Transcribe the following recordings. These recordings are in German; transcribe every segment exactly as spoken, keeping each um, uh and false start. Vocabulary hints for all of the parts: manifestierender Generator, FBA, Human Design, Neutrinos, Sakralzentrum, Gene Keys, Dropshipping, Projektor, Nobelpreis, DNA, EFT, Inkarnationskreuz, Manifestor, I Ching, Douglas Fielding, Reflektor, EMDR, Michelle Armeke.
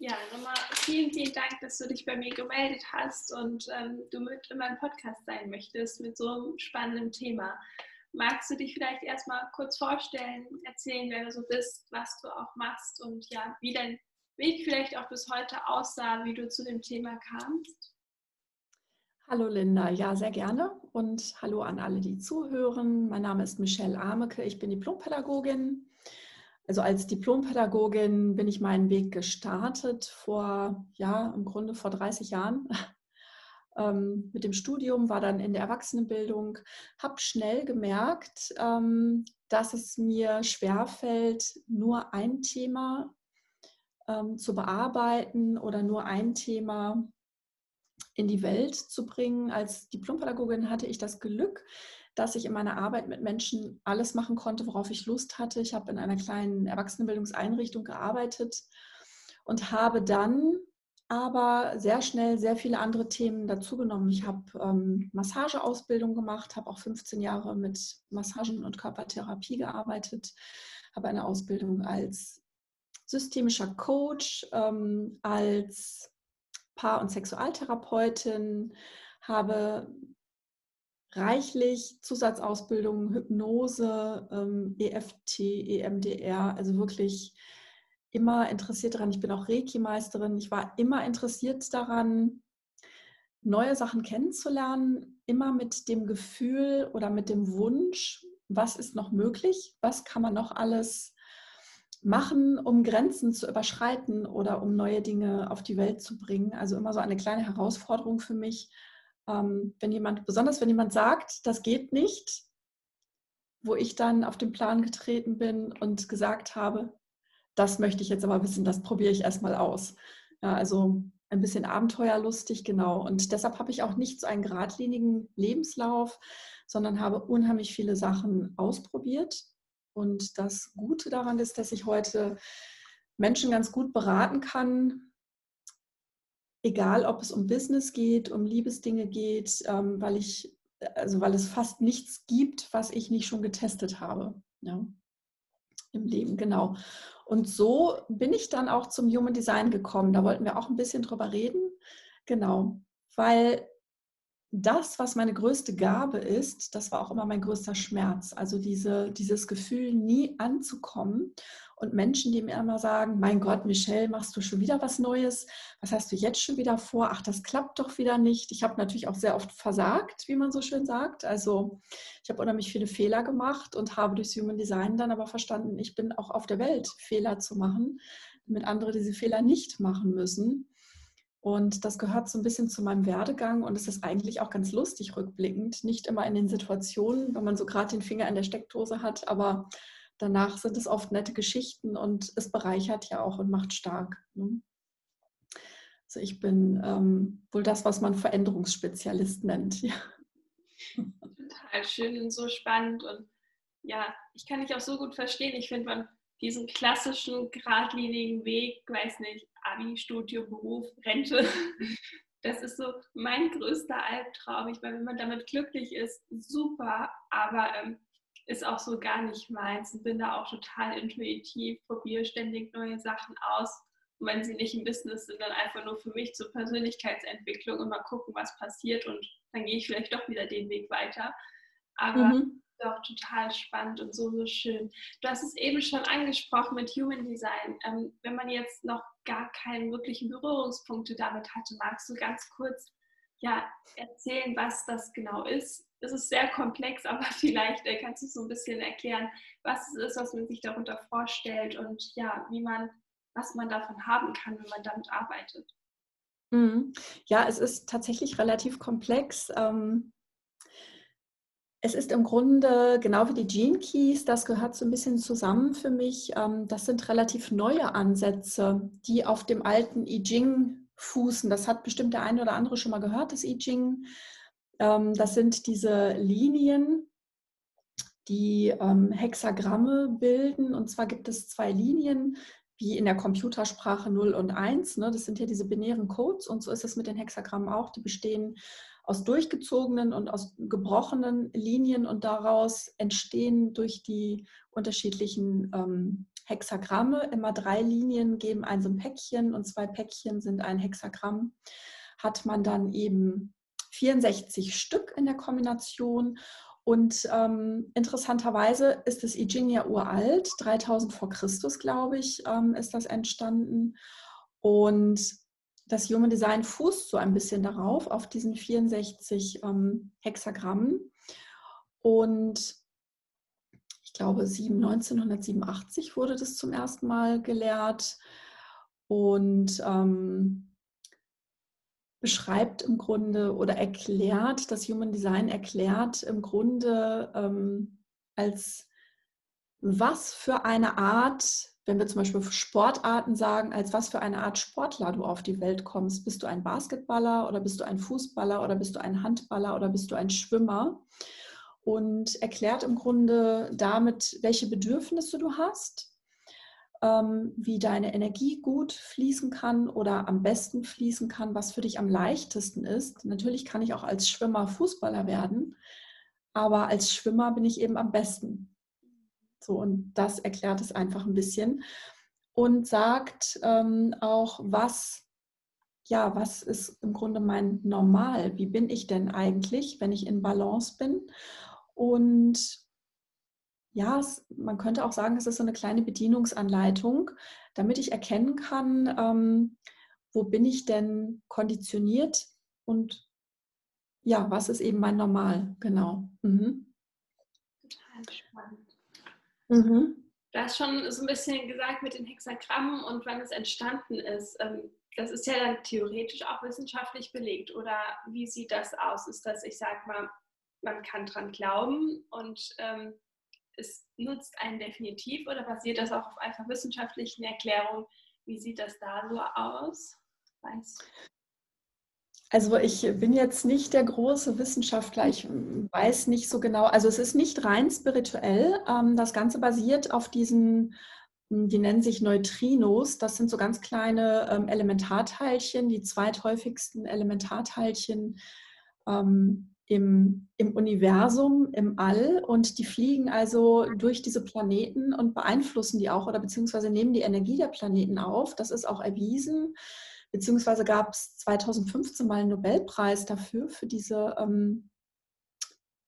Ja, nochmal vielen, vielen Dank, dass du dich bei mir gemeldet hast und ähm, du mit in meinem Podcast sein möchtest mit so einem spannenden Thema. Magst du dich vielleicht erstmal kurz vorstellen, erzählen, wer du so bist, was du auch machst und ja, wie dein Weg vielleicht auch bis heute aussah, wie du zu dem Thema kamst? Hallo Linda, ja, sehr gerne und hallo an alle, die zuhören. Mein Name ist Michelle Armeke, ich bin Diplompädagogin. Also als Diplompädagogin bin ich meinen Weg gestartet vor, ja, im Grunde vor dreißig Jahren. Ähm, mit dem Studium, war dann in der Erwachsenenbildung, habe schnell gemerkt, ähm, dass es mir schwerfällt, nur ein Thema ähm, zu bearbeiten oder nur ein Thema in die Welt zu bringen. Als Diplompädagogin hatte ich das Glück, dass ich in meiner Arbeit mit Menschen alles machen konnte, worauf ich Lust hatte. Ich habe in einer kleinen Erwachsenenbildungseinrichtung gearbeitet und habe dann aber sehr schnell sehr viele andere Themen dazugenommen. Ich habe ähm, Massageausbildung gemacht, habe auch fünfzehn Jahre mit Massagen und Körpertherapie gearbeitet, habe eine Ausbildung als systemischer Coach, ähm, als Paar- und Sexualtherapeutin, habe reichlich Zusatzausbildungen, Hypnose, ähm, E F T, E M D R, also wirklich immer interessiert daran. Ich bin auch Reiki-Meisterin. Ich war immer interessiert daran, neue Sachen kennenzulernen, immer mit dem Gefühl oder mit dem Wunsch, was ist noch möglich, was kann man noch alles machen, um Grenzen zu überschreiten oder um neue Dinge auf die Welt zu bringen. Also immer so eine kleine Herausforderung für mich. Wenn jemand, besonders wenn jemand sagt, das geht nicht, wo ich dann auf den Plan getreten bin und gesagt habe, das möchte ich jetzt aber wissen, das probiere ich erstmal aus. Ja, also ein bisschen abenteuerlustig, genau. Und deshalb habe ich auch nicht so einen geradlinigen Lebenslauf, sondern habe unheimlich viele Sachen ausprobiert. Und das Gute daran ist, dass ich heute Menschen ganz gut beraten kann, egal, ob es um Business geht, um Liebesdinge geht, ähm, weil ich, also weil es fast nichts gibt, was ich nicht schon getestet habe, ja, im Leben, genau. Und so bin ich dann auch zum Human Design gekommen. Da wollten wir auch ein bisschen drüber reden, genau, weil das, was meine größte Gabe ist, das war auch immer mein größter Schmerz. Also diese, dieses Gefühl, nie anzukommen. Und Menschen, die mir immer sagen, mein Gott, Michelle, machst du schon wieder was Neues? Was hast du jetzt schon wieder vor? Ach, das klappt doch wieder nicht. Ich habe natürlich auch sehr oft versagt, wie man so schön sagt. Also ich habe unheimlich viele Fehler gemacht und habe durchs Human Design dann aber verstanden, ich bin auch auf der Welt, Fehler zu machen, damit andere diese Fehler nicht machen müssen. Und das gehört so ein bisschen zu meinem Werdegang und es ist eigentlich auch ganz lustig rückblickend. Nicht immer in den Situationen, wenn man so gerade den Finger in der Steckdose hat, aber danach sind es oft nette Geschichten und es bereichert ja auch und macht stark. Ne? Also ich bin ähm, wohl das, was man Veränderungsspezialist nennt. Ja. Total schön und so spannend und ja, ich kann dich auch so gut verstehen. Ich finde, man diesen klassischen, geradlinigen Weg, weiß nicht, Abi, Studium, Beruf, Rente. Das ist so mein größter Albtraum. Ich meine, wenn man damit glücklich ist, super, aber ähm, ist auch so gar nicht meins und bin da auch total intuitiv, probiere ständig neue Sachen aus. Und wenn sie nicht im Business sind, dann einfach nur für mich zur Persönlichkeitsentwicklung und mal gucken, was passiert und dann gehe ich vielleicht doch wieder den Weg weiter. Aber mhm. Doch, total spannend und so, so schön. Du hast es eben schon angesprochen mit Human Design. Ähm, wenn man jetzt noch gar keine wirklichen Berührungspunkte damit hatte, magst du ganz kurz ja, erzählen, was das genau ist? Es ist sehr komplex, aber vielleicht äh, kannst du so ein bisschen erklären, was es ist, was man sich darunter vorstellt und ja, wie man, was man davon haben kann, wenn man damit arbeitet. Mhm. Ja, es ist tatsächlich relativ komplex. Ähm Es ist im Grunde, genau wie die Gene Keys, das gehört so ein bisschen zusammen für mich. Das sind relativ neue Ansätze, die auf dem alten I Ching fußen. Das hat bestimmt der eine oder andere schon mal gehört, das I Ching. Das sind diese Linien, die Hexagramme bilden. Und zwar gibt es zwei Linien, wie in der Computersprache null und eins. Das sind ja diese binären Codes. Und so ist es mit den Hexagrammen auch. Die bestehen aus durchgezogenen und aus gebrochenen Linien und daraus entstehen durch die unterschiedlichen ähm, Hexagramme. Immer drei Linien geben ein so ein Päckchen und zwei Päckchen sind ein Hexagramm. Hat man dann eben vierundsechzig Stück in der Kombination. Und ähm, interessanterweise ist das I Ching ja uralt. dreitausend vor Christus, glaube ich, ähm, ist das entstanden. Und das Human Design fußt so ein bisschen darauf, auf diesen vierundsechzig ähm, Hexagrammen. Und ich glaube, neunzehnhundertsiebenundachtzig wurde das zum ersten Mal gelehrt und ähm, beschreibt im Grunde oder erklärt, das Human Design erklärt im Grunde ähm, als was für eine Art, wenn wir zum Beispiel Sportarten sagen, als was für eine Art Sportler du auf die Welt kommst. Bist du ein Basketballer oder bist du ein Fußballer oder bist du ein Handballer oder bist du ein Schwimmer? Und erklärt im Grunde damit, welche Bedürfnisse du hast, ähm, wie deine Energie gut fließen kann oder am besten fließen kann, was für dich am leichtesten ist. Natürlich kann ich auch als Schwimmer Fußballer werden, aber als Schwimmer bin ich eben am besten. So, und das erklärt es einfach ein bisschen und sagt ähm, auch, was, ja, was ist im Grunde mein Normal? Wie bin ich denn eigentlich, wenn ich in Balance bin? Und ja, es, man könnte auch sagen, es ist so eine kleine Bedienungsanleitung, damit ich erkennen kann, ähm, wo bin ich denn konditioniert und ja, was ist eben mein Normal? Genau. Mhm. Total spannend. Mhm. Du hast schon so ein bisschen gesagt mit den Hexagrammen und wann es entstanden ist. Das ist ja dann theoretisch auch wissenschaftlich belegt. Oder wie sieht das aus? Ist das, ich sag mal, man kann dran glauben und ähm, es nutzt einen definitiv? Oder basiert das auch auf einfach wissenschaftlichen Erklärungen? Wie sieht das da so aus? Weißt du? Also ich bin jetzt nicht der große Wissenschaftler, ich weiß nicht so genau, also es ist nicht rein spirituell, das Ganze basiert auf diesen, die nennen sich Neutrinos, das sind so ganz kleine Elementarteilchen, die zweithäufigsten Elementarteilchen im, im Universum, im All, und die fliegen also durch diese Planeten und beeinflussen die auch oder beziehungsweise nehmen die Energie der Planeten auf, das ist auch erwiesen. Beziehungsweise gab es zweitausendfünfzehn mal einen Nobelpreis dafür, für diese, ähm,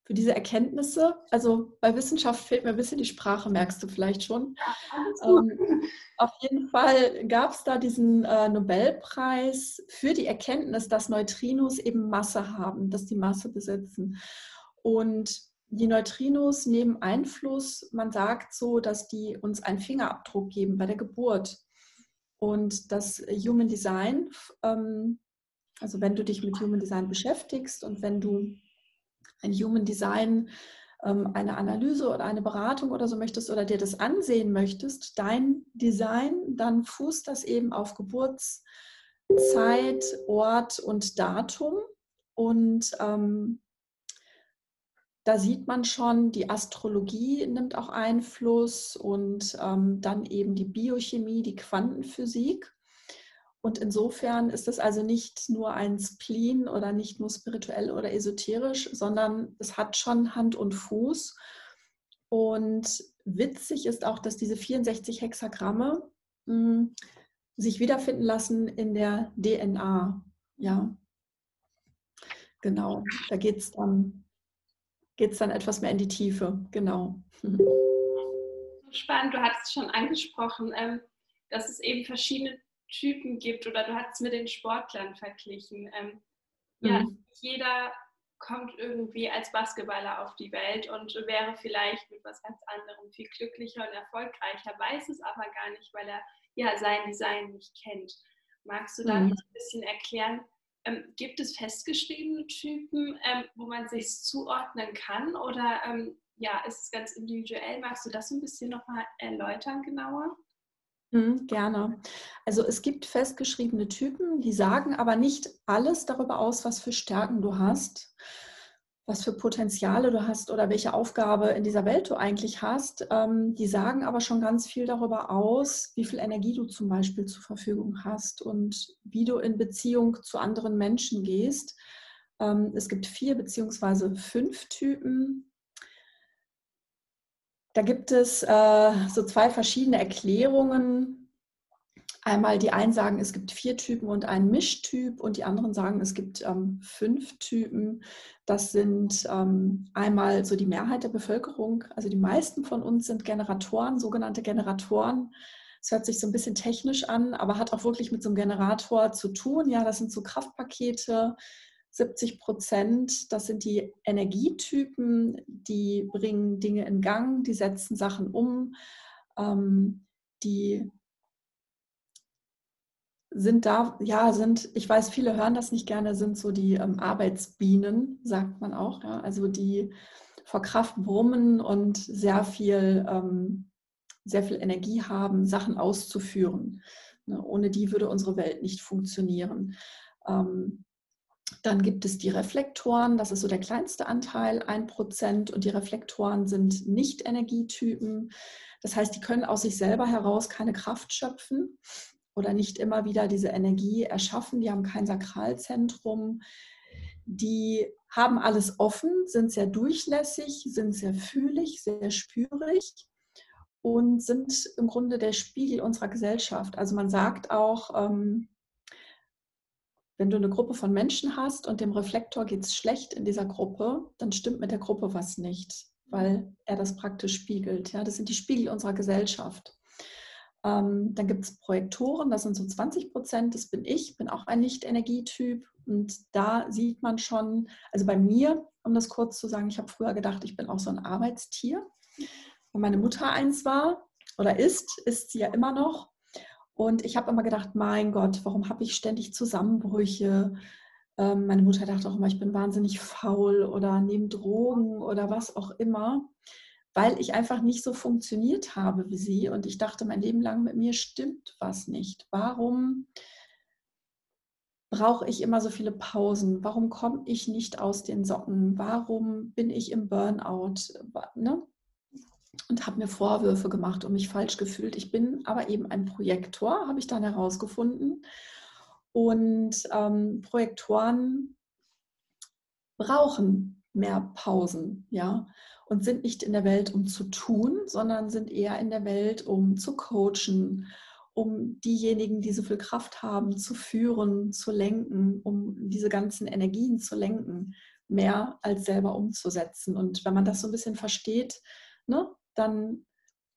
für diese Erkenntnisse. Also bei Wissenschaft fehlt mir ein bisschen die Sprache, merkst du vielleicht schon. Ja, ähm, auf jeden Fall gab es da diesen äh, Nobelpreis für die Erkenntnis, dass Neutrinos eben Masse haben, dass die Masse besitzen. Und die Neutrinos nehmen Einfluss, man sagt so, dass die uns einen Fingerabdruck geben bei der Geburt. Und das Human Design, also wenn du dich mit Human Design beschäftigst und wenn du ein Human Design, eine Analyse oder eine Beratung oder so möchtest oder dir das ansehen möchtest, dein Design, dann fußt das eben auf Geburtszeit, Ort und Datum. Und ähm, da sieht man schon, die Astrologie nimmt auch Einfluss und ähm, dann eben die Biochemie, die Quantenphysik. Und insofern ist es also nicht nur ein Spleen oder nicht nur spirituell oder esoterisch, sondern es hat schon Hand und Fuß. Und witzig ist auch, dass diese vierundsechzig Hexagramme mh, sich wiederfinden lassen in der D N A. Ja, genau, da geht es dann. geht es dann etwas mehr in die Tiefe, genau. Spannend, du hast es schon angesprochen, dass es eben verschiedene Typen gibt oder du hast es mit den Sportlern verglichen. Ja, mhm. Jeder kommt irgendwie als Basketballer auf die Welt und wäre vielleicht mit was ganz anderem viel glücklicher und erfolgreicher, weiß es aber gar nicht, weil er ja sein Design nicht kennt. Magst du da mhm. ein bisschen erklären, Ähm, gibt es festgeschriebene Typen, ähm, wo man sich zuordnen kann? Oder ähm, ja, ist es ganz individuell? Magst du das ein bisschen nochmal erläutern genauer? Mhm, gerne. Also es gibt festgeschriebene Typen, die sagen aber nicht alles darüber aus, was für Stärken du hast, was für Potenziale du hast oder welche Aufgabe in dieser Welt du eigentlich hast. Ähm, die sagen aber schon ganz viel darüber aus, wie viel Energie du zum Beispiel zur Verfügung hast und wie du in Beziehung zu anderen Menschen gehst. Ähm, es gibt vier beziehungsweise fünf Typen. Da gibt es äh, so zwei verschiedene Erklärungen. Einmal die einen sagen, es gibt vier Typen und einen Mischtyp, und die anderen sagen, es gibt ähm, fünf Typen. Das sind ähm, einmal so die Mehrheit der Bevölkerung. Also die meisten von uns sind Generatoren, sogenannte Generatoren. Es hört sich so ein bisschen technisch an, aber hat auch wirklich mit so einem Generator zu tun. Ja, das sind so Kraftpakete. siebzig Prozent, das sind die Energietypen, die bringen Dinge in Gang, die setzen Sachen um, ähm, die sind da, ja, sind, ich weiß, viele hören das nicht gerne, sind so die ähm, Arbeitsbienen, sagt man auch, ja? Also die vor Kraft brummen und sehr viel, ähm, sehr viel Energie haben, Sachen auszuführen. Ne? Ohne die würde unsere Welt nicht funktionieren. Ähm, Dann gibt es die Reflektoren, das ist so der kleinste Anteil, ein Prozent. Und die Reflektoren sind Nicht-Energietypen. Das heißt, die können aus sich selber heraus keine Kraft schöpfen oder nicht immer wieder diese Energie erschaffen. Die haben kein Sakralzentrum. Die haben alles offen, sind sehr durchlässig, sind sehr fühlig, sehr spürig und sind im Grunde der Spiegel unserer Gesellschaft. Also man sagt auch, ähm, wenn du eine Gruppe von Menschen hast und dem Reflektor geht es schlecht in dieser Gruppe, dann stimmt mit der Gruppe was nicht, weil er das praktisch spiegelt. Ja, das sind die Spiegel unserer Gesellschaft. Ähm, dann gibt es Projektoren, das sind so zwanzig Prozent, das bin ich, bin auch ein Nicht-Energietyp. Und da sieht man schon, also bei mir, um das kurz zu sagen, ich habe früher gedacht, ich bin auch so ein Arbeitstier. Wenn meine Mutter eins war oder ist, ist sie ja immer noch. Und ich habe immer gedacht, mein Gott, warum habe ich ständig Zusammenbrüche? Ähm, meine Mutter dachte auch immer, ich bin wahnsinnig faul oder nehme Drogen oder was auch immer, weil ich einfach nicht so funktioniert habe wie sie. Und ich dachte mein Leben lang, mit mir stimmt was nicht. Warum brauche ich immer so viele Pausen? Warum komme ich nicht aus den Socken? Warum bin ich im Burnout? Ne? Und habe mir Vorwürfe gemacht und mich falsch gefühlt. Ich bin aber eben ein Projektor, habe ich dann herausgefunden. Und ähm, Projektoren brauchen mehr Pausen, ja, und sind nicht in der Welt, um zu tun, sondern sind eher in der Welt, um zu coachen, um diejenigen, die so viel Kraft haben, zu führen, zu lenken, um diese ganzen Energien zu lenken, mehr als selber umzusetzen. Und wenn man das so ein bisschen versteht, ne, dann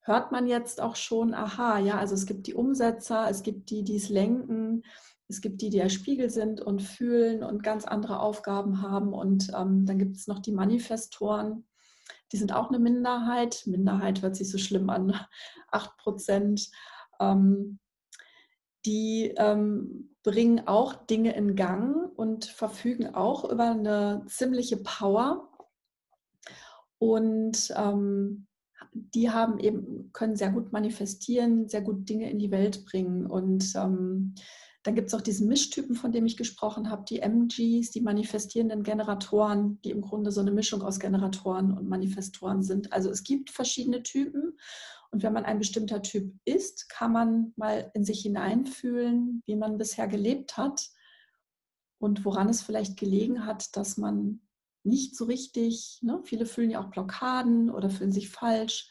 hört man jetzt auch schon, aha, ja, also es gibt die Umsetzer, es gibt die, die es lenken, es gibt die, die der Spiegel sind und fühlen und ganz andere Aufgaben haben. Und ähm, dann gibt es noch die Manifestoren, die sind auch eine Minderheit. Minderheit hört sich so schlimm an, acht Prozent. Ähm, die ähm, bringen auch Dinge in Gang und verfügen auch über eine ziemliche Power. Und ähm, die haben eben, können sehr gut manifestieren, sehr gut Dinge in die Welt bringen. Und ähm, dann gibt es auch diesen Mischtypen, von dem ich gesprochen habe, die M Gs, die manifestierenden Generatoren, die im Grunde so eine Mischung aus Generatoren und Manifestoren sind. Also es gibt verschiedene Typen. Und wenn man ein bestimmter Typ ist, kann man mal in sich hineinfühlen, wie man bisher gelebt hat und woran es vielleicht gelegen hat, dass man nicht so richtig, ne? Viele fühlen ja auch Blockaden oder fühlen sich falsch,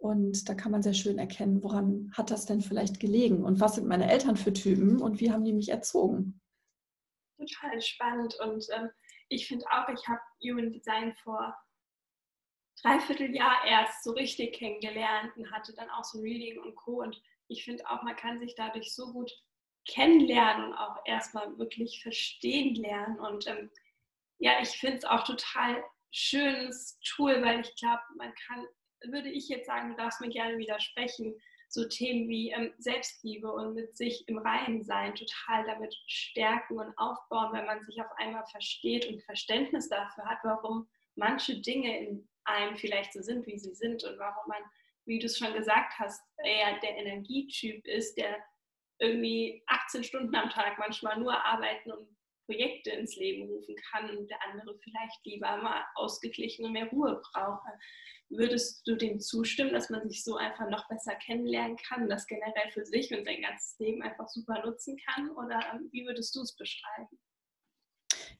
und da kann man sehr schön erkennen, woran hat das denn vielleicht gelegen und was sind meine Eltern für Typen und wie haben die mich erzogen. Total spannend, und ähm, ich finde auch, ich habe Human Design vor dreiviertel Jahr erst so richtig kennengelernt und hatte dann auch so Reading und Co. Und ich finde auch, man kann sich dadurch so gut kennenlernen und auch erstmal wirklich verstehen lernen. Und ähm, ja, ich finde es auch total schönes Tool, weil ich glaube, man kann, würde ich jetzt sagen, du darfst mir gerne widersprechen, so Themen wie ähm, Selbstliebe und mit sich im Reinen sein, total damit stärken und aufbauen, wenn man sich auf einmal versteht und Verständnis dafür hat, warum manche Dinge in einem vielleicht so sind, wie sie sind, und warum man, wie du es schon gesagt hast, eher der Energietyp ist, der irgendwie achtzehn Stunden am Tag manchmal nur arbeiten und Projekte ins Leben rufen kann, und der andere vielleicht lieber mal ausgeglichen und mehr Ruhe braucht. Würdest du dem zustimmen, dass man sich so einfach noch besser kennenlernen kann, das generell für sich und sein ganzes Leben einfach super nutzen kann? Oder wie würdest du es beschreiben?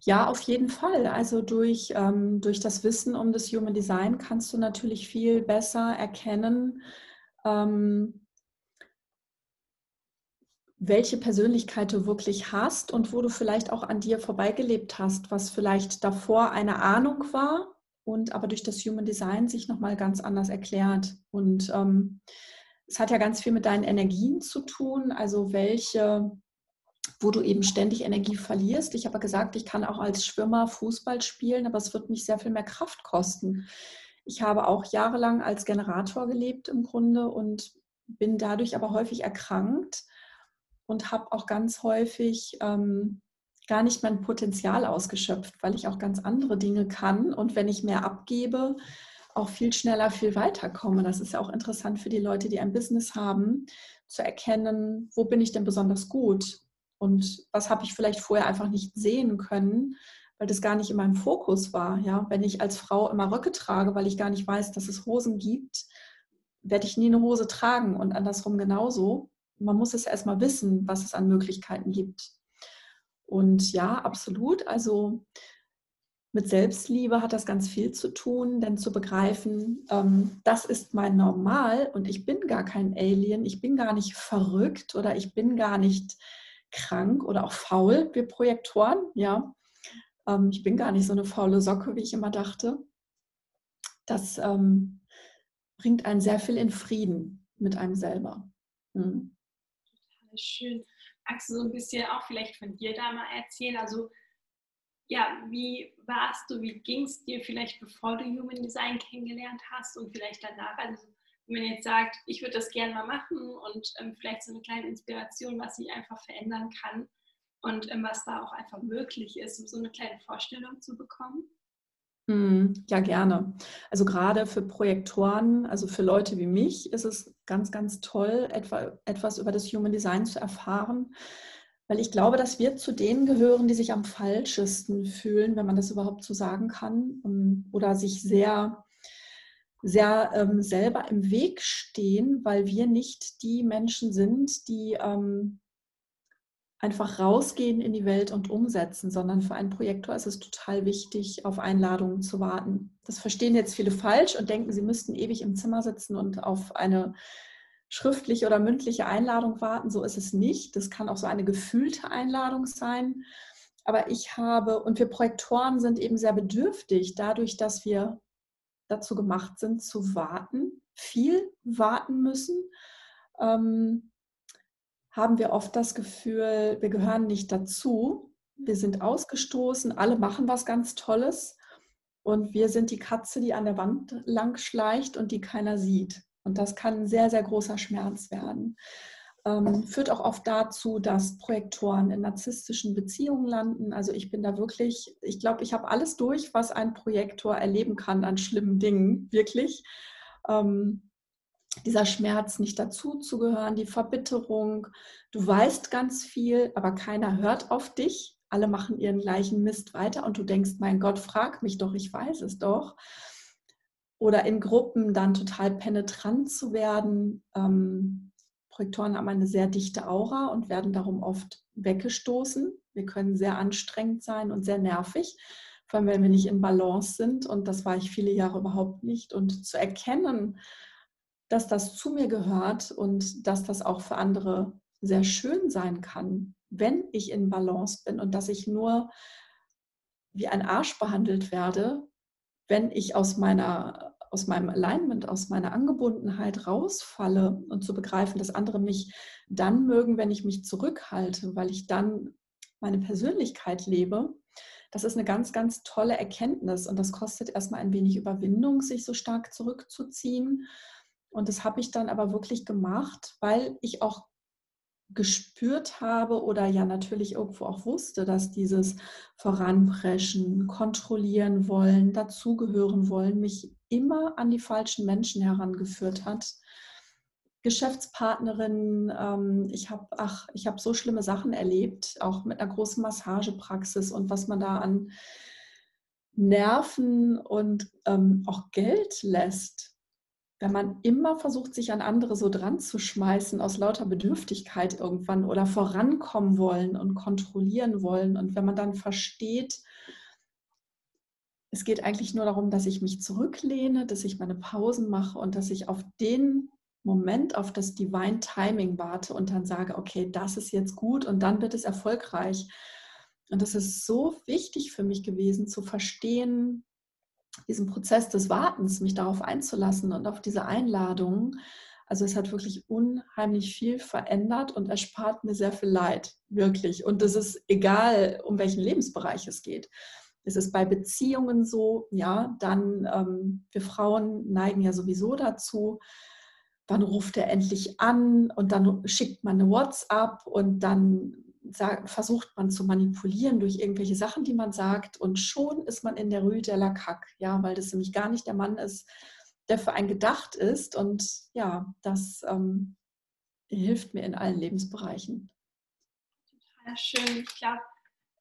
Ja, auf jeden Fall. Also durch, ähm, durch das Wissen um das Human Design kannst du natürlich viel besser erkennen, ähm, welche Persönlichkeit du wirklich hast und wo du vielleicht auch an dir vorbeigelebt hast, was vielleicht davor eine Ahnung war und aber durch das Human Design sich nochmal ganz anders erklärt. Und ähm, es hat ja ganz viel mit deinen Energien zu tun, also welche, wo du eben ständig Energie verlierst. Ich habe ja gesagt, ich kann auch als Schwimmer Fußball spielen, aber es wird mich sehr viel mehr Kraft kosten. Ich habe auch jahrelang als Generator gelebt im Grunde und bin dadurch aber häufig erkrankt. Und habe auch ganz häufig ähm, gar nicht mein Potenzial ausgeschöpft, weil ich auch ganz andere Dinge kann. Und wenn ich mehr abgebe, auch viel schneller, viel weiter komme. Das ist ja auch interessant für die Leute, die ein Business haben, zu erkennen, wo bin ich denn besonders gut? Und was habe ich vielleicht vorher einfach nicht sehen können, weil das gar nicht in meinem Fokus war. Ja? Wenn ich als Frau immer Röcke trage, weil ich gar nicht weiß, dass es Hosen gibt, werde ich nie eine Hose tragen und andersrum genauso. Man muss es erstmal wissen, was es an Möglichkeiten gibt. Und ja, absolut. Also mit Selbstliebe hat das ganz viel zu tun, denn zu begreifen, ähm, das ist mein Normal und ich bin gar kein Alien, ich bin gar nicht verrückt oder ich bin gar nicht krank oder auch faul, wir Projektoren, ja. Ähm, ich bin gar nicht so eine faule Socke, wie ich immer dachte. Das ähm, bringt einen sehr viel in Frieden mit einem selber. Mhm. Schön. Magst du so ein bisschen auch vielleicht von dir da mal erzählen? Also, ja, wie warst du, wie ging es dir vielleicht, bevor du Human Design kennengelernt hast und vielleicht danach? Also, wenn man jetzt sagt, ich würde das gerne mal machen und ähm, vielleicht so eine kleine Inspiration, was sich einfach verändern kann und ähm, was da auch einfach möglich ist, um so eine kleine Vorstellung zu bekommen? Ja, gerne. Also gerade für Projektoren, also für Leute wie mich, ist es ganz, ganz toll, etwa, etwas über das Human Design zu erfahren, weil ich glaube, dass wir zu denen gehören, die sich am falschesten fühlen, wenn man das überhaupt so sagen kann, oder sich sehr, sehr ähm, selber im Weg stehen, weil wir nicht die Menschen sind, die ähm, einfach rausgehen in die Welt und umsetzen, sondern für einen Projektor ist es total wichtig, auf Einladungen zu warten. Das verstehen jetzt viele falsch und denken, sie müssten ewig im Zimmer sitzen und auf eine schriftliche oder mündliche Einladung warten. So ist es nicht. Das kann auch so eine gefühlte Einladung sein. Aber ich habe, und wir Projektoren sind eben sehr bedürftig, dadurch, dass wir dazu gemacht sind, zu warten, viel warten müssen, ähm, haben wir oft das Gefühl, wir gehören nicht dazu, wir sind ausgestoßen, alle machen was ganz Tolles und wir sind die Katze, die an der Wand lang schleicht und die keiner sieht. Und das kann ein sehr, sehr großer Schmerz werden. Ähm, führt auch oft dazu, dass Projektoren in narzisstischen Beziehungen landen. Also ich bin da wirklich, ich glaube, ich habe alles durch, was ein Projektor erleben kann an schlimmen Dingen, wirklich. Ähm, Dieser Schmerz, nicht dazu zu gehören, die Verbitterung. Du weißt ganz viel, aber keiner hört auf dich. Alle machen ihren gleichen Mist weiter und du denkst, mein Gott, frag mich doch, ich weiß es doch. Oder in Gruppen dann total penetrant zu werden. Ähm, Projektoren haben eine sehr dichte Aura und werden darum oft weggestoßen. Wir können sehr anstrengend sein und sehr nervig, vor allem wenn wir nicht in Balance sind. Und das war ich viele Jahre überhaupt nicht. Und zu erkennen, dass das zu mir gehört und dass das auch für andere sehr schön sein kann, wenn ich in Balance bin und dass ich nur wie ein Arsch behandelt werde, wenn ich aus meiner, aus meinem Alignment, aus meiner Angebundenheit rausfalle und zu begreifen, dass andere mich dann mögen, wenn ich mich zurückhalte, weil ich dann meine Persönlichkeit lebe. Das ist eine ganz, ganz tolle Erkenntnis und das kostet erstmal ein wenig Überwindung, sich so stark zurückzuziehen. Und das habe ich dann aber wirklich gemacht, weil ich auch gespürt habe oder ja natürlich irgendwo auch wusste, dass dieses Voranpreschen, kontrollieren wollen, dazugehören wollen, mich immer an die falschen Menschen herangeführt hat. Geschäftspartnerinnen, ähm, ich habe ach, ich habe so schlimme Sachen erlebt, auch mit einer großen Massagepraxis und was man da an Nerven und ähm, auch Geld lässt. wenn man immer versucht, sich an andere so dran zu schmeißen, aus lauter Bedürftigkeit irgendwann oder vorankommen wollen und kontrollieren wollen. Und wenn man dann versteht, es geht eigentlich nur darum, dass ich mich zurücklehne, dass ich meine Pausen mache und dass ich auf den Moment, auf das Divine Timing warte und dann sage, okay, das ist jetzt gut und dann wird es erfolgreich. Und das ist so wichtig für mich gewesen, zu verstehen, diesen Prozess des Wartens, mich darauf einzulassen und auf diese Einladung. Also es hat wirklich unheimlich viel verändert und erspart mir sehr viel Leid, wirklich. Und das ist egal, um welchen Lebensbereich es geht. Es ist bei Beziehungen so, ja, dann, ähm, wir Frauen neigen ja sowieso dazu, wann ruft er endlich an und dann schickt man eine WhatsApp und dann versucht man zu manipulieren durch irgendwelche Sachen, die man sagt, und schon ist man in der Rue de la Cac, ja, weil das nämlich gar nicht der Mann ist, der für einen gedacht ist, und ja, das ähm, hilft mir in allen Lebensbereichen. Total schön. Ich glaube,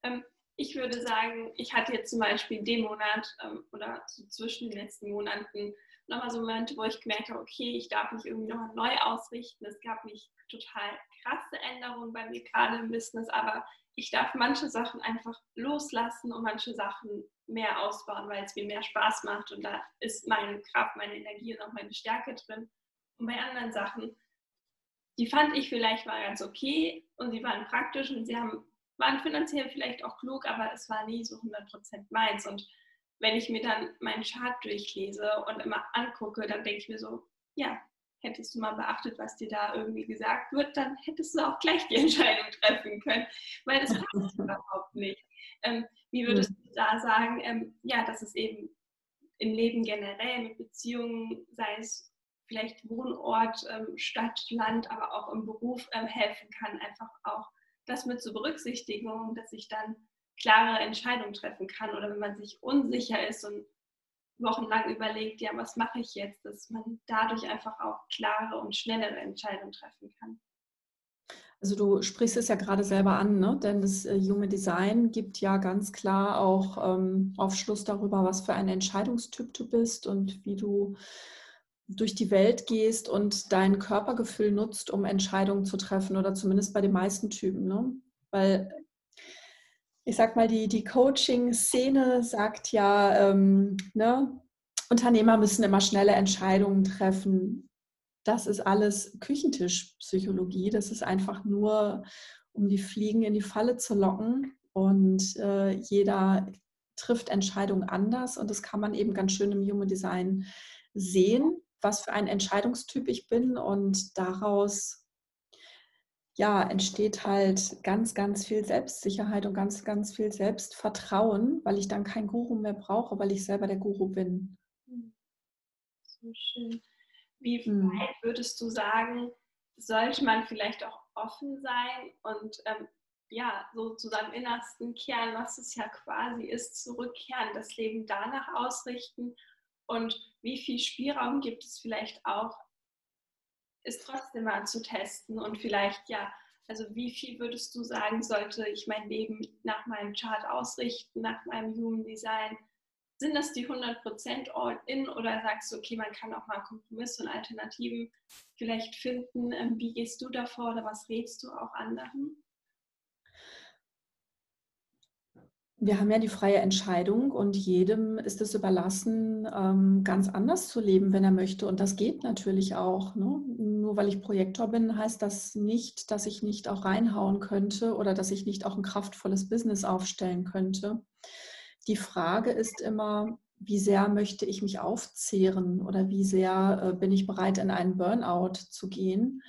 ähm, ich würde sagen, ich hatte jetzt zum Beispiel den Monat ähm, oder so zwischen den letzten Monaten nochmal so Momente, wo ich gemerkt habe, okay, ich darf mich irgendwie nochmal neu ausrichten. Es gab nicht total krasse Änderungen bei mir gerade im Business, aber ich darf manche Sachen einfach loslassen und manche Sachen mehr ausbauen, weil es mir mehr Spaß macht und da ist meine Kraft, meine Energie und auch meine Stärke drin. Und bei anderen Sachen, die fand ich vielleicht mal ganz okay und sie waren praktisch und sie haben, waren finanziell vielleicht auch klug, aber es war nie so hundert Prozent meins. Und wenn ich mir dann meinen Chart durchlese und immer angucke, dann denke ich mir so, ja, hättest du mal beachtet, was dir da irgendwie gesagt wird, dann hättest du auch gleich die Entscheidung treffen können, weil das passt überhaupt nicht. Ähm, wie würdest du da sagen, ähm, ja, dass es eben im Leben generell mit Beziehungen, sei es vielleicht Wohnort, ähm, Stadt, Land, aber auch im Beruf ähm, helfen kann, einfach auch das mit zu berücksichtigen, dass ich dann klare Entscheidungen treffen kann, oder wenn man sich unsicher ist und wochenlang überlegt, ja, was mache ich jetzt, dass man dadurch einfach auch klare und schnellere Entscheidungen treffen kann. Also du sprichst es ja gerade selber an, ne? Denn das Human Design gibt ja ganz klar auch ähm, Aufschluss darüber, was für ein Entscheidungstyp du bist und wie du durch die Welt gehst und dein Körpergefühl nutzt, um Entscheidungen zu treffen, oder zumindest bei den meisten Typen, ne? Weil ich sag mal, die, die Coaching-Szene sagt ja, ähm, ne, Unternehmer müssen immer schnelle Entscheidungen treffen. Das ist alles Küchentischpsychologie. Das ist einfach nur, um die Fliegen in die Falle zu locken. Und äh, jeder trifft Entscheidungen anders. Und das kann man eben ganz schön im Human Design sehen, was für ein Entscheidungstyp ich bin. Und daraus ja, entsteht halt ganz, ganz viel Selbstsicherheit und ganz, ganz viel Selbstvertrauen, weil ich dann keinen Guru mehr brauche, weil ich selber der Guru bin. So schön. Wie hm. weit würdest du sagen, sollte man vielleicht auch offen sein und ähm, ja, so zu seinem innersten Kern, was es ja quasi ist, zurückkehren, das Leben danach ausrichten, und wie viel Spielraum gibt es vielleicht auch, ist trotzdem mal zu testen und vielleicht, ja, also wie viel würdest du sagen, sollte ich mein Leben nach meinem Chart ausrichten, nach meinem Human Design? Sind das die hundert Prozent All-In, oder sagst du, okay, man kann auch mal Kompromisse und Alternativen vielleicht finden? Wie gehst du davor oder was rätst du auch anderen? Wir haben ja die freie Entscheidung und jedem ist es überlassen, ganz anders zu leben, wenn er möchte. Und das geht natürlich auch. Ne? Nur weil ich Projektor bin, heißt das nicht, dass ich nicht auch reinhauen könnte oder dass ich nicht auch ein kraftvolles Business aufstellen könnte. Die Frage ist immer, wie sehr möchte ich mich aufzehren oder wie sehr bin ich bereit, in einen Burnout zu gehen?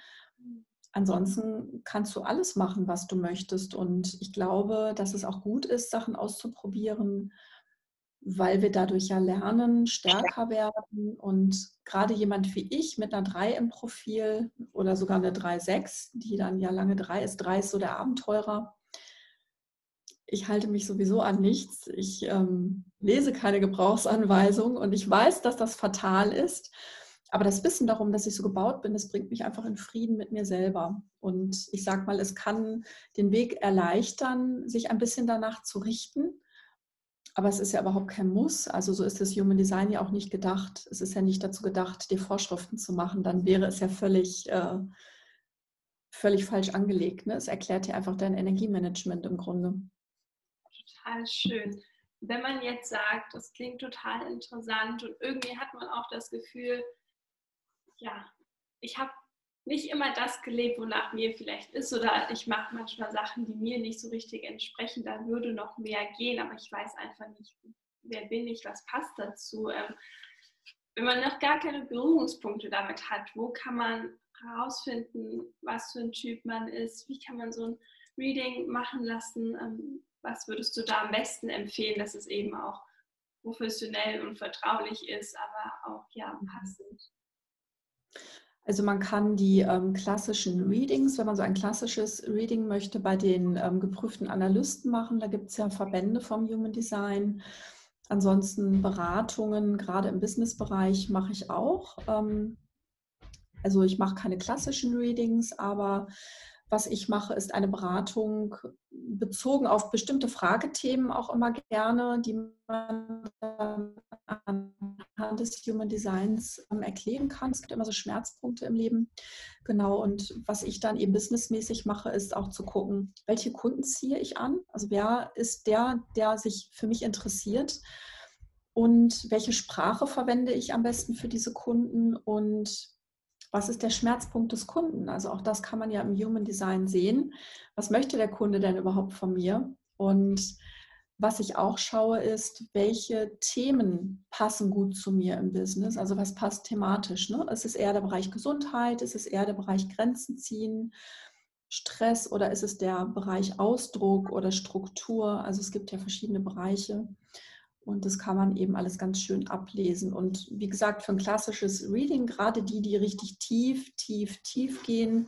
Ansonsten kannst du alles machen, was du möchtest, und ich glaube, dass es auch gut ist, Sachen auszuprobieren, weil wir dadurch ja lernen, stärker werden, und gerade jemand wie ich mit einer drei im Profil oder sogar eine drei sechs, die dann ja lange drei ist, drei ist so der Abenteurer. Ich halte mich sowieso an nichts, ich ähm, lese keine Gebrauchsanweisung und ich weiß, dass das fatal ist. Aber das Wissen darum, dass ich so gebaut bin, das bringt mich einfach in Frieden mit mir selber. Und ich sag mal, es kann den Weg erleichtern, sich ein bisschen danach zu richten. Aber es ist ja überhaupt kein Muss. Also so ist das Human Design ja auch nicht gedacht. Es ist ja nicht dazu gedacht, dir Vorschriften zu machen. Dann wäre es ja völlig, äh, völlig falsch angelegt. Ne? Es erklärt dir einfach dein Energiemanagement im Grunde. Total schön. Wenn man jetzt sagt, es klingt total interessant und irgendwie hat man auch das Gefühl, ja, ich habe nicht immer das gelebt, wonach mir vielleicht ist, oder ich mache manchmal Sachen, die mir nicht so richtig entsprechen, da würde noch mehr gehen, aber ich weiß einfach nicht, wer bin ich, was passt dazu. Wenn man noch gar keine Berührungspunkte damit hat, wo kann man herausfinden, was für ein Typ man ist, wie kann man so ein Reading machen lassen, was würdest du da am besten empfehlen, dass es eben auch professionell und vertraulich ist, aber auch ja passend? Also man kann die ähm, klassischen Readings, wenn man so ein klassisches Reading möchte, bei den ähm, geprüften Analysten machen. Da gibt es ja Verbände vom Human Design. Ansonsten Beratungen, gerade im Business-Bereich, mache ich auch. Ähm, also ich mache keine klassischen Readings, aber was ich mache, ist eine Beratung bezogen auf bestimmte Fragethemen auch immer gerne, die man anhand des Human Designs erklären kann. Es gibt immer so Schmerzpunkte im Leben. Genau, und was ich dann eben businessmäßig mache, ist auch zu gucken, welche Kunden ziehe ich an? Also wer ist der, der sich für mich interessiert? Und welche Sprache verwende ich am besten für diese Kunden? Und was ist der Schmerzpunkt des Kunden? Also auch das kann man ja im Human Design sehen. Was möchte der Kunde denn überhaupt von mir? Und was ich auch schaue, ist, welche Themen passen gut zu mir im Business? Also was passt thematisch? Ne? Ist es eher der Bereich Gesundheit? Ist es eher der Bereich Grenzen ziehen, Stress? Oder ist es der Bereich Ausdruck oder Struktur? Also es gibt ja verschiedene Bereiche. Und das kann man eben alles ganz schön ablesen. Und wie gesagt, für ein klassisches Reading, gerade die, die richtig tief, tief, tief gehen,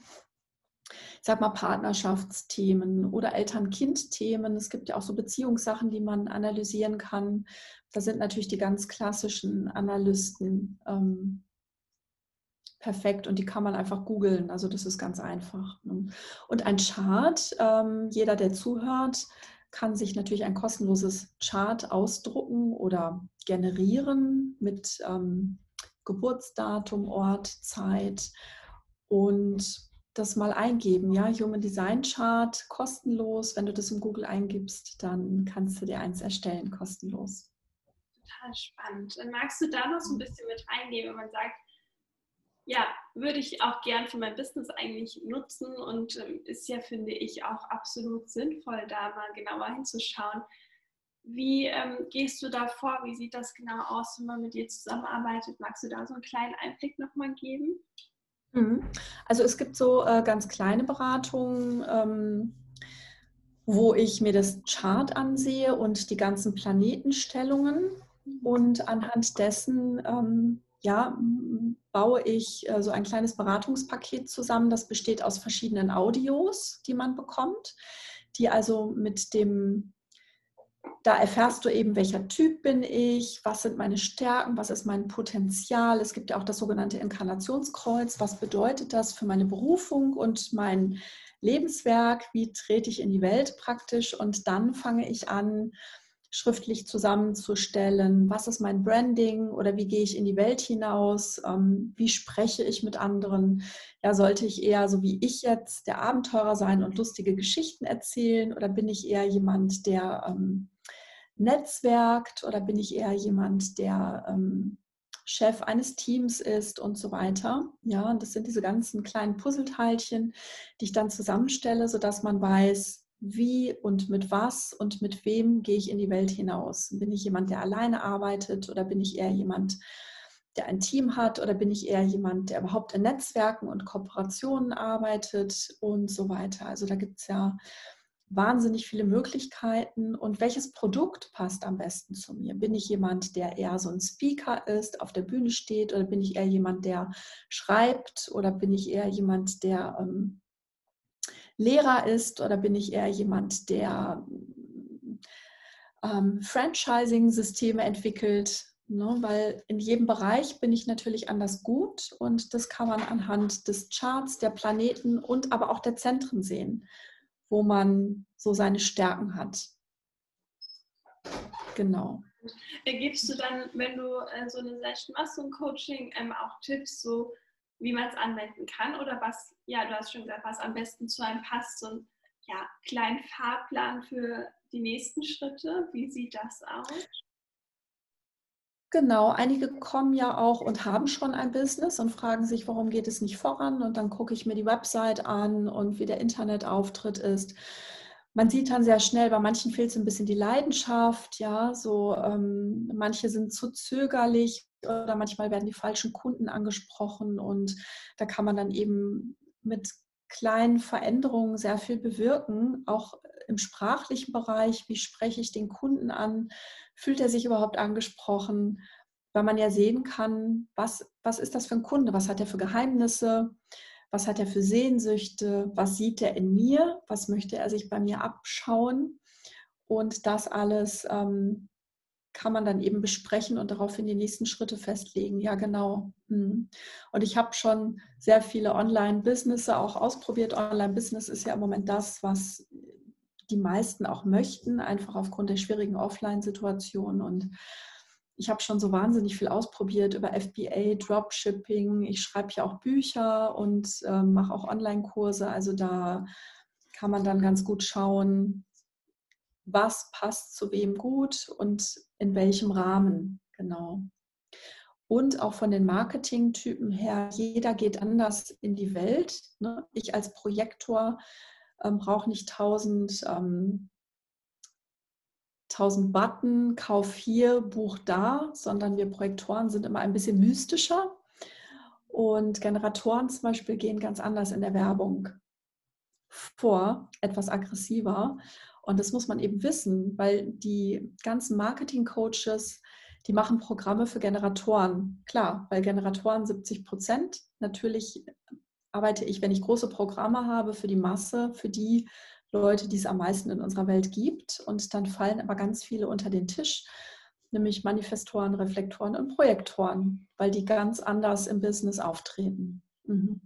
ich sag mal Partnerschaftsthemen oder Eltern-Kind-Themen. Es gibt ja auch so Beziehungssachen, die man analysieren kann. Da sind natürlich die ganz klassischen Analysten ähm, perfekt und die kann man einfach googeln. Also das ist ganz einfach. Und ein Chart, ähm, jeder, der zuhört, kann sich natürlich ein kostenloses Chart ausdrucken oder generieren mit ähm, Geburtsdatum, Ort, Zeit und das mal eingeben. Ja, Human Design Chart, kostenlos. Wenn du das in Google eingibst, dann kannst du dir eins erstellen, kostenlos. Total spannend. Dann magst du da noch so ein bisschen mit reingeben, wenn man sagt, ja, würde ich auch gern für mein Business eigentlich nutzen und ähm, ist ja, finde ich, auch absolut sinnvoll, da mal genauer hinzuschauen. Wie ähm, gehst du da vor? Wie sieht das genau aus, wenn man mit dir zusammenarbeitet? Magst du da so einen kleinen Einblick nochmal geben? Also es gibt so äh, ganz kleine Beratungen, ähm, wo ich mir das Chart ansehe und die ganzen Planetenstellungen und anhand dessen ähm, ja, baue ich äh, so ein kleines Beratungspaket zusammen, das besteht aus verschiedenen Audios, die man bekommt, die also mit dem, da erfährst du eben, welcher Typ bin ich, was sind meine Stärken, was ist mein Potenzial. Es gibt ja auch das sogenannte Inkarnationskreuz, was bedeutet das für meine Berufung und mein Lebenswerk, wie trete ich in die Welt praktisch, und dann fange ich an, schriftlich zusammenzustellen, was ist mein Branding oder wie gehe ich in die Welt hinaus, ähm, wie spreche ich mit anderen, ja, sollte ich eher so wie ich jetzt der Abenteurer sein und lustige Geschichten erzählen oder bin ich eher jemand, der ähm, netzwerkt oder bin ich eher jemand, der ähm, Chef eines Teams ist und so weiter. Ja, und das sind diese ganzen kleinen Puzzleteilchen, die ich dann zusammenstelle, sodass man weiß, wie und mit was und mit wem gehe ich in die Welt hinaus? Bin ich jemand, der alleine arbeitet oder bin ich eher jemand, der ein Team hat oder bin ich eher jemand, der überhaupt in Netzwerken und Kooperationen arbeitet und so weiter? Also da gibt es ja wahnsinnig viele Möglichkeiten. Und welches Produkt passt am besten zu mir? Bin ich jemand, der eher so ein Speaker ist, auf der Bühne steht, oder bin ich eher jemand, der schreibt, oder bin ich eher jemand, der ähm, Lehrer ist, oder bin ich eher jemand, der ähm, Franchising-Systeme entwickelt, ne? Weil in jedem Bereich bin ich natürlich anders gut und das kann man anhand des Charts, der Planeten und aber auch der Zentren sehen, wo man so seine Stärken hat. Genau. Gibst du dann, wenn du äh, so eine Session machst, so ein Coaching, ähm, auch Tipps, so wie man es anwenden kann? Oder was, ja, du hast schon gesagt, was am besten zu einem passt, so einen ja, kleinen Fahrplan für die nächsten Schritte. Wie sieht das aus? Genau, einige kommen ja auch und haben schon ein Business und fragen sich, warum geht es nicht voran? Und dann gucke ich mir die Website an und wie der Internetauftritt ist. Man sieht dann sehr schnell, bei manchen fehlt so ein bisschen die Leidenschaft, ja, so ähm, manche sind zu zögerlich oder manchmal werden die falschen Kunden angesprochen und da kann man dann eben mit kleinen Veränderungen sehr viel bewirken, auch im sprachlichen Bereich, wie spreche ich den Kunden an, fühlt er sich überhaupt angesprochen, weil man ja sehen kann, was, was ist das für ein Kunde, was hat er für Geheimnisse, was hat er für Sehnsüchte? Was sieht er in mir? Was möchte er sich bei mir abschauen? Und das alles ähm, kann man dann eben besprechen und daraufhin die nächsten Schritte festlegen. Ja, genau. Und ich habe schon sehr viele Online-Business auch ausprobiert. Online-Business ist ja im Moment das, was die meisten auch möchten, einfach aufgrund der schwierigen Offline-Situation. Und ich habe schon so wahnsinnig viel ausprobiert über F B A, Dropshipping. Ich schreibe ja auch Bücher und äh, mache auch Online-Kurse. Also da kann man dann ganz gut schauen, was passt zu wem gut und in welchem Rahmen. Genau. Und auch von den Marketing-Typen her, jeder geht anders in die Welt. Ne? Ich als Projektor ähm, brauche nicht tausend... Ähm, tausend Button, Kauf hier, Buch da, sondern wir Projektoren sind immer ein bisschen mystischer und Generatoren zum Beispiel gehen ganz anders in der Werbung vor, etwas aggressiver und das muss man eben wissen, weil die ganzen Marketing-Coaches, die machen Programme für Generatoren, klar, weil Generatoren siebzig Prozent, natürlich arbeite ich, wenn ich große Programme habe für die Masse, für die Leute, die es am meisten in unserer Welt gibt und dann fallen aber ganz viele unter den Tisch, nämlich Manifestoren, Reflektoren und Projektoren, weil die ganz anders im Business auftreten. Mhm.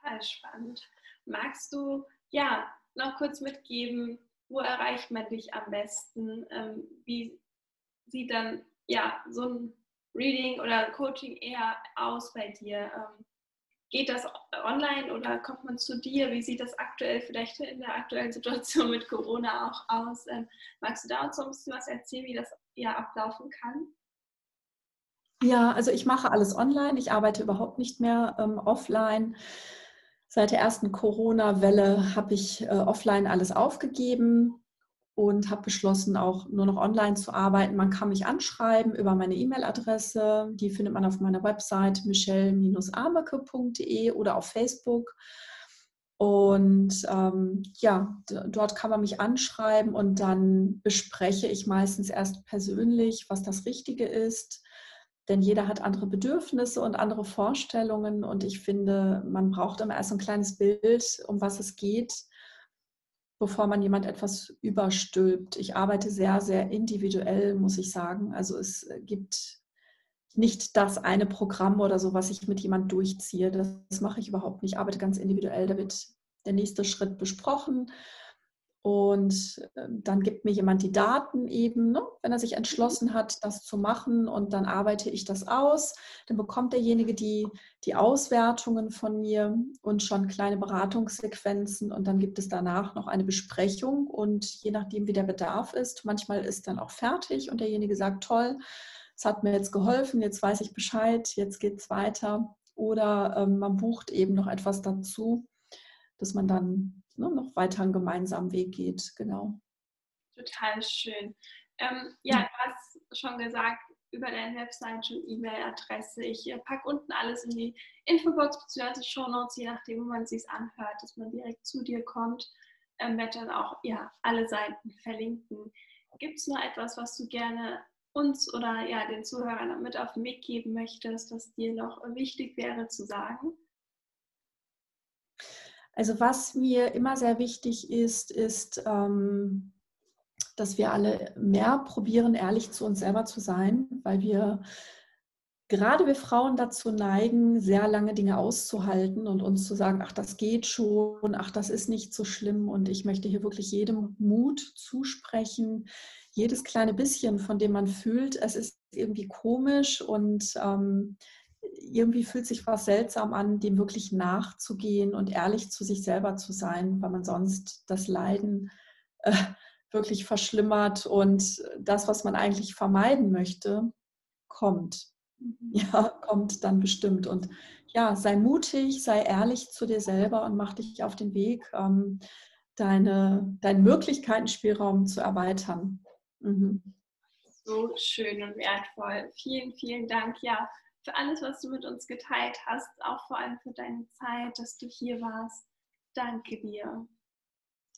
Total spannend. Magst du ja noch kurz mitgeben, wo erreicht man dich am besten? Wie sieht dann ja so ein Reading oder Coaching eher aus bei dir? Geht das online oder kommt man zu dir? Wie sieht das aktuell vielleicht in der aktuellen Situation mit Corona auch aus? Magst du da uns so ein bisschen was erzählen, wie das eher ablaufen kann? Ja, also ich mache alles online. Ich arbeite überhaupt nicht mehr ähm, offline. Seit der ersten Corona-Welle habe ich äh, offline alles aufgegeben und habe beschlossen, auch nur noch online zu arbeiten. Man kann mich anschreiben über meine E-Mail-Adresse. Die findet man auf meiner Website michelle Bindestrich armeke Punkt de oder auf Facebook. Und ähm, ja, dort kann man mich anschreiben und dann bespreche ich meistens erst persönlich, was das Richtige ist. Denn jeder hat andere Bedürfnisse und andere Vorstellungen. Und ich finde, man braucht immer erst ein kleines Bild, um was es geht, bevor man jemand etwas überstülpt. Ich arbeite sehr, sehr individuell, muss ich sagen. Also es gibt nicht das eine Programm oder so, was ich mit jemand durchziehe. Das, das mache ich überhaupt nicht. Ich arbeite ganz individuell. Da wird der nächste Schritt besprochen. Und dann gibt mir jemand die Daten eben, ne? Wenn er sich entschlossen hat, das zu machen. Und dann arbeite ich das aus. Dann bekommt derjenige die, die Auswertungen von mir und schon kleine Beratungssequenzen. Und dann gibt es danach noch eine Besprechung. Und je nachdem, wie der Bedarf ist, manchmal ist dann auch fertig. Und derjenige sagt, toll, es hat mir jetzt geholfen, jetzt weiß ich Bescheid, jetzt geht es weiter. Oder ähm, man bucht eben noch etwas dazu, dass man dann noch weiter einen gemeinsamen Weg geht, genau. Total schön. Ähm, ja, du hast schon gesagt, über deine Website und E-Mail-Adresse. Ich äh, packe unten alles in die Infobox bzw. Shownotes, je nachdem, wo man sich anhört, dass man direkt zu dir kommt. Ähm, werde dann auch ja, alle Seiten verlinken. Gibt es noch etwas, was du gerne uns oder ja, den Zuhörern mit auf den Weg geben möchtest, was dir noch wichtig wäre zu sagen? Also was mir immer sehr wichtig ist, ist, ähm, dass wir alle mehr probieren, ehrlich zu uns selber zu sein, weil wir, gerade wir Frauen dazu neigen, sehr lange Dinge auszuhalten und uns zu sagen, ach, das geht schon, ach, das ist nicht so schlimm. Und ich möchte hier wirklich jedem Mut zusprechen, jedes kleine bisschen, von dem man fühlt, es ist irgendwie komisch und ähm, irgendwie fühlt sich was seltsam an, dem wirklich nachzugehen und ehrlich zu sich selber zu sein, weil man sonst das Leiden äh, wirklich verschlimmert und das, was man eigentlich vermeiden möchte, kommt. Ja, kommt dann bestimmt. Und ja, sei mutig, sei ehrlich zu dir selber und mach dich auf den Weg, ähm, deine, deinen Möglichkeiten-Spielraum zu erweitern. Mhm. So schön und wertvoll. Vielen, vielen Dank, ja, für alles, was du mit uns geteilt hast, auch vor allem für deine Zeit, dass du hier warst. Danke dir.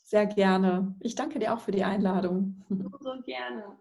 Sehr gerne. Ich danke dir auch für die Einladung. So, so gerne.